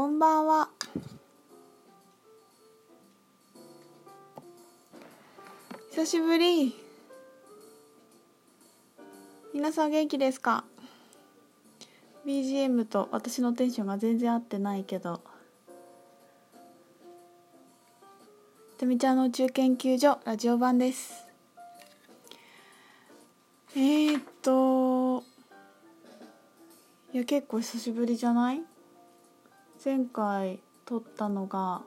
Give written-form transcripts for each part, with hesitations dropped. こんばんは。久しぶり。皆さん元気ですか？ BGM と私のテンションが全然合ってないけど、とみちゃんの宇宙研究所ラジオ版です。いや結構久しぶりじゃない？前回撮ったのが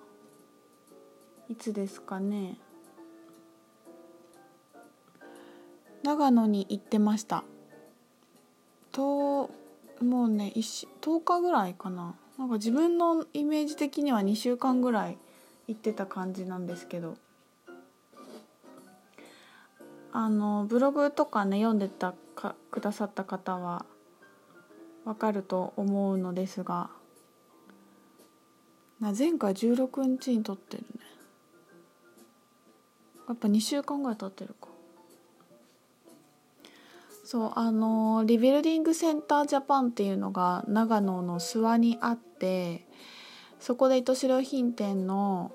いつですかね。長野に行ってました。もうね10日ぐらいかな。なんか自分のイメージ的には2週間ぐらい行ってた感じなんですけど、ブログとかね読んでたくださった方はわかると思うのですが、前回16日に撮ってるね。やっぱ2週間ぐらい経ってるか。そう、リビルディングセンタージャパンっていうのが長野の諏訪にあって、そこで糸代品店の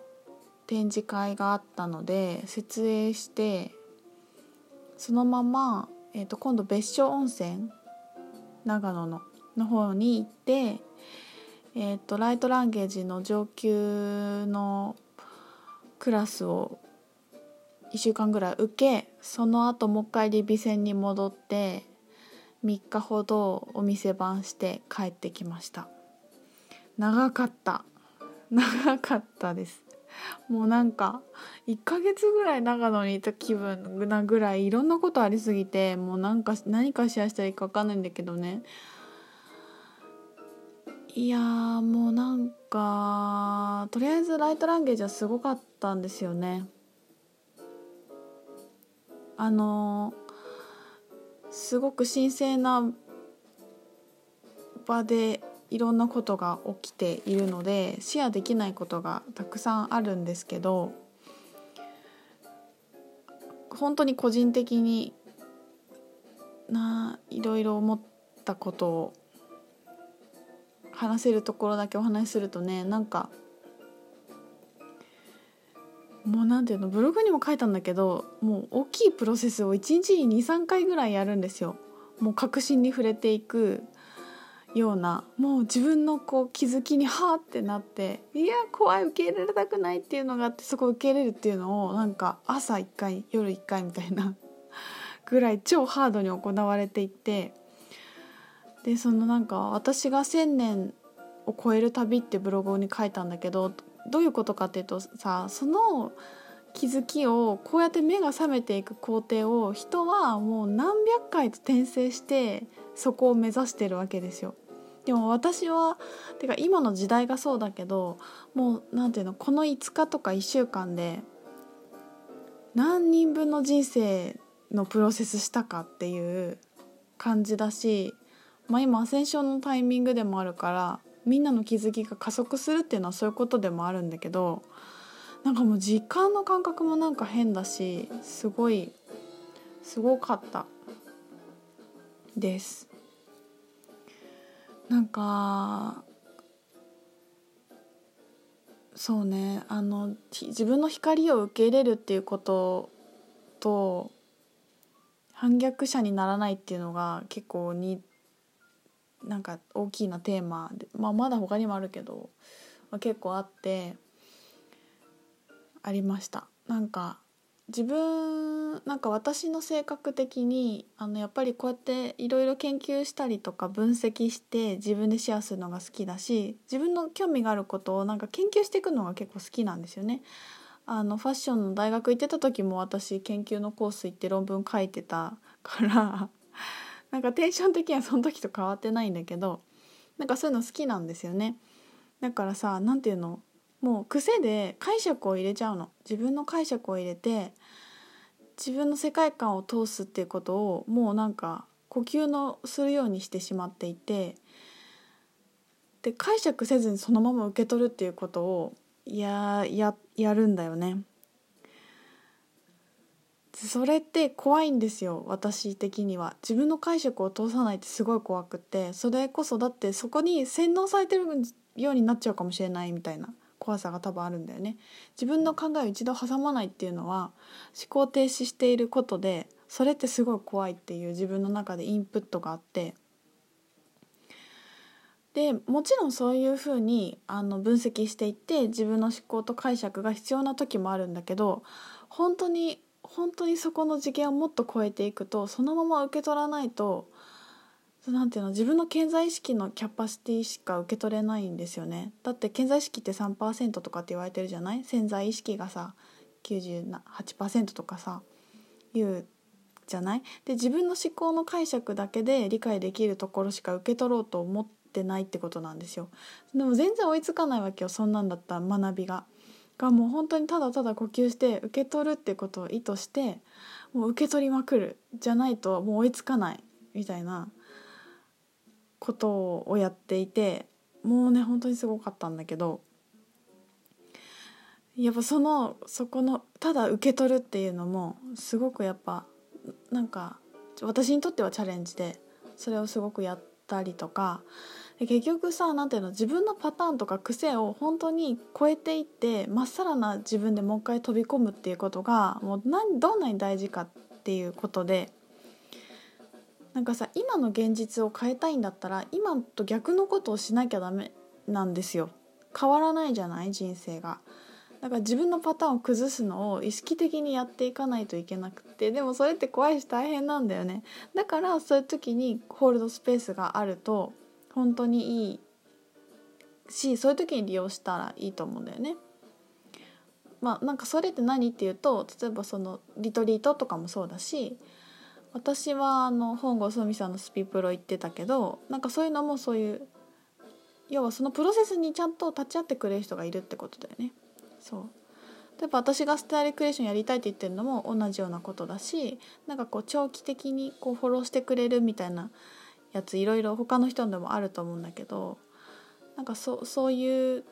展示会があったので設営して、そのまま、今度別所温泉長野の方に行って、ライトランゲージの上級のクラスを1週間ぐらい受け、その後もう一回リビ戦に戻って3日ほどお店番して帰ってきました。長かったです。もうなんか1ヶ月ぐらい長野にいた気分なぐらいいろんなことありすぎて、もうなんか何かシェアしたらいいか分かんないんだけどね。いやーもうなんかとりあえずライトランゲージはすごかったんですよね。すごく神聖な場でいろんなことが起きているのでシェアできないことがたくさんあるんですけど、本当に個人的にいろいろ思ったことを話せるところだけお話しするとね、なんかもうなんていうの、ブログにも書いたんだけど、もう大きいプロセスを1日に 2,3 回ぐらいやるんですよ。もう確信に触れていくような、もう自分のこう気づきにはーってなって、いや怖い、受け入れたくないっていうのがあって、そこ受け入れるっていうのをなんか朝1回夜1回みたいなぐらい超ハードに行われていって、でそのなんか私が1000年を超える旅ってブログに書いたんだけど、どういうことかっていうとさ、その気づきをこうやって目が覚めていく工程を人はもう何百回と転生してそこを目指してるわけですよ。でも私は今の時代がそうだけど、もうなんていうの、この5日とか1週間で何人分の人生のプロセスしたかっていう感じだし、今アセンションのタイミングでもあるから、みんなの気づきが加速するっていうのはそういうことでもあるんだけど、なんかもう時間の感覚もなんか変だし、すごかったです。なんかそうね、自分の光を受け入れるっていうことと反逆者にならないっていうのが結構なんか大きなテーマで、まだ他にもあるけど、結構あってありました。なんかなんか私の性格的にやっぱりこうやっていろいろ研究したりとか分析して自分でシェアするのが好きだし、自分の興味があることをなんか研究していくのが結構好きなんですよね。ファッションの大学行ってた時も私研究のコース行って論文書いてたからなんかテンション的にはその時と変わってないんだけど、なんかそういうの好きなんですよね。だからさ、なんていうの、もう癖で解釈を入れちゃうの。自分の解釈を入れて自分の世界観を通すっていうことをもうなんか呼吸のするようにしてしまっていて、で解釈せずにそのまま受け取るっていうことをやるんだよね。それって怖いんですよ、私的には。自分の解釈を通さないってすごい怖くて、それこそだってそこに洗脳されてるようになっちゃうかもしれないみたいな怖さが多分あるんだよね。自分の考えを一度挟まないっていうのは思考停止していることで、それってすごい怖いっていう自分の中でインプットがあって、でもちろんそういうふうに分析していって自分の思考と解釈が必要な時もあるんだけど、本当にそこの次元をもっと超えていくと、そのまま受け取らないと自分の顕在意識のキャパシティしか受け取れないんですよね。だって顕在意識って 3% とかって言われてるじゃない。潜在意識がさ 98% とかさいうじゃない。で自分の思考の解釈だけで理解できるところしか受け取ろうと思ってないってことなんですよ。でも全然追いつかないわけよ、そんなんだったら。学びがもう本当にただただ呼吸して受け取るってことを意図してもう受け取りまくるじゃないともう追いつかないみたいなことをやっていて、もうね本当にすごかったんだけど、やっぱそこのただ受け取るっていうのもすごくやっぱなんか私にとってはチャレンジで、それをすごくやったりとか、結局さ自分のパターンとか癖を本当に超えていってまっさらな自分でもう一回飛び込むっていうことがもうどんなに大事かっていうことで、なんかさ今の現実を変えたいんだったら今と逆のことをしなきゃダメなんですよ。変わらないじゃない人生が。だから自分のパターンを崩すのを意識的にやっていかないといけなくて、でもそれって怖いし大変なんだよね。だからそういう時にホールドスペースがあると本当にいいし、そういう時に利用したらいいと思うんだよね。それって何っていうと、例えばそのリトリートとかもそうだし、私は本郷聡美さんのスピプロ行ってたけど、そういうのもそういう要はそのプロセスにちゃんと立ち会ってくれる人がいるってことだよね。そう。例えば私がスタイルクリエーションやりたいって言ってるのも同じようなことだし、長期的にフォローしてくれるみたいなやついろいろ他の人でもあると思うんだけど、そういう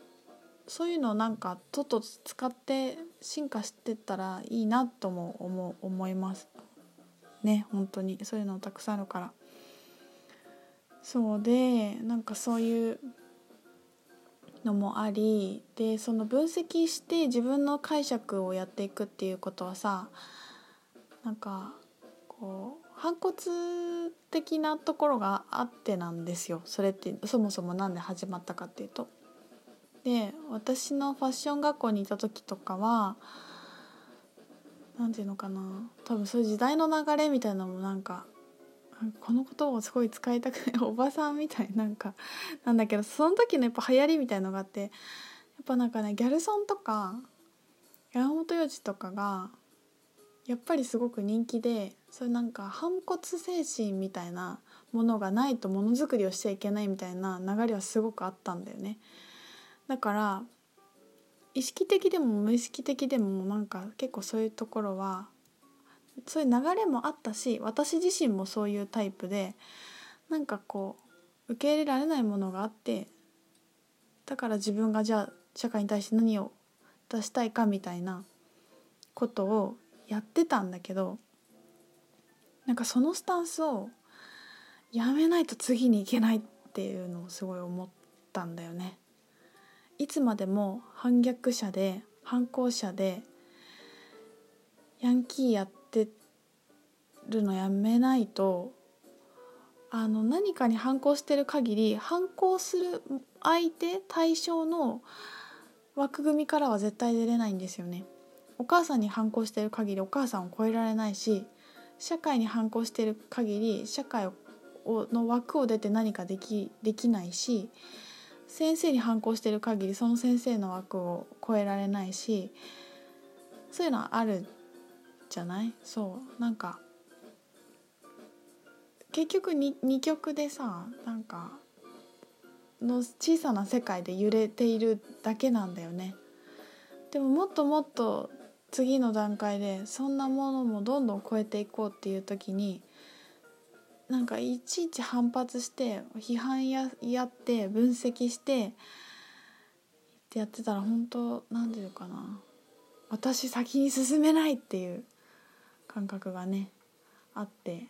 のをとっとと使って進化してったらいいなとも思いますね。本当にそういうのたくさんあるから。そうでそういうのもありで、その分析して自分の解釈をやっていくっていうことはさ、反骨的なところがあってなんですよ。それってそもそもなんで始まったかっていうと、で私のファッション学校にいた時とかは多分そういう時代の流れみたいなのもこのことをすごい使いたくないおばさんみたいなんだけど、その時のやっぱ流行りみたいのがあって、やっぱギャルソンとか山本耀司とかがやっぱりすごく人気で、そういう反骨精神みたいなものがないとものづくりをしちゃいけないみたいな流れはすごくあったんだよね。だから意識的でも無意識的でも結構そういうところはそういう流れもあったし、私自身もそういうタイプで受け入れられないものがあって、だから自分がじゃあ社会に対して何を出したいかみたいなことをやってたんだけど、そのスタンスをやめないと次に行けないっていうのをすごい思ったんだよね。いつまでも反逆者で反抗者でヤンキーやってるのやめないと、何かに反抗してる限り反抗する相手対象の枠組みからは絶対出れないんですよね。お母さんに反抗してる限りお母さんを超えられないし、社会に反抗してる限り社会の枠を出て何かできないし、先生に反抗してる限りその先生の枠を超えられないし、そういうのはあるじゃない。そう結局二極でさの小さな世界で揺れているだけなんだよね。でももっともっと次の段階でそんなものもどんどん超えていこうっていう時にいちいち反発して批判やって分析してってやってたら本当私先に進めないっていう感覚がねあって、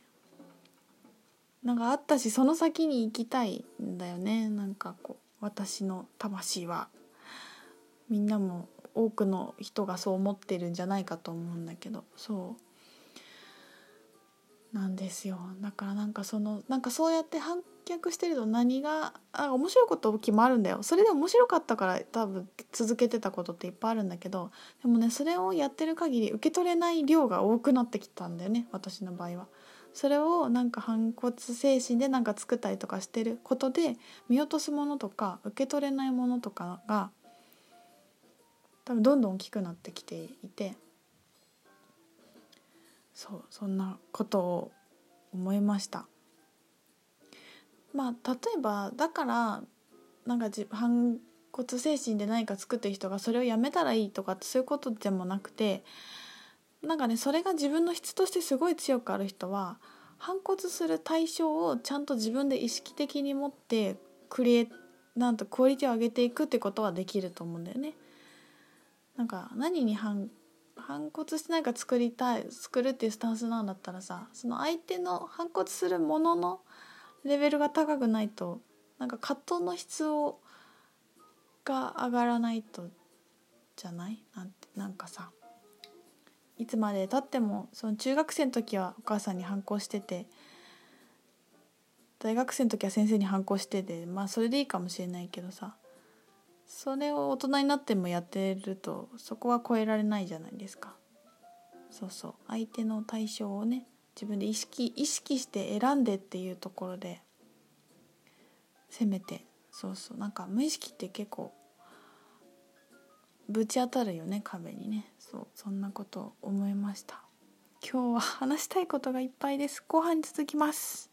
あったし、その先に行きたいんだよね。私の魂は。みんなも多くの人がそう思ってるんじゃないかと思うんだけど、そうなんですよ。だからそうやって反逆してると面白いこと決まるんだよ。それで面白かったから多分続けてたことっていっぱいあるんだけど、でもねそれをやってる限り受け取れない量が多くなってきたんだよね、私の場合は。それを反骨精神で作ったりとかしてることで、見落とすものとか受け取れないものとかが多分どんどん大きくなってきていて、そんなことを思いました。例えばだから反骨精神で何か作ってる人がそれをやめたらいいとかそういうことでもなくて、それが自分の質としてすごい強くある人は、反骨する対象をちゃんと自分で意識的に持ってクオリティを上げていくってことはできると思うんだよね。何に反骨して作るっていうスタンスなんだったらさ、その相手の反骨するもののレベルが高くないと葛藤の質が上がらないとじゃない？さいつまでたってもその中学生の時はお母さんに反抗してて、大学生の時は先生に反抗してて、それでいいかもしれないけどさ、それを大人になってもやってるとそこは超えられないじゃないですか。相手の対象をね自分で意識して選んでっていうところで、せめて無意識って結構ぶち当たるよね、壁にね。そんなことを思いました。今日は話したいことがいっぱいです。後半に続きます。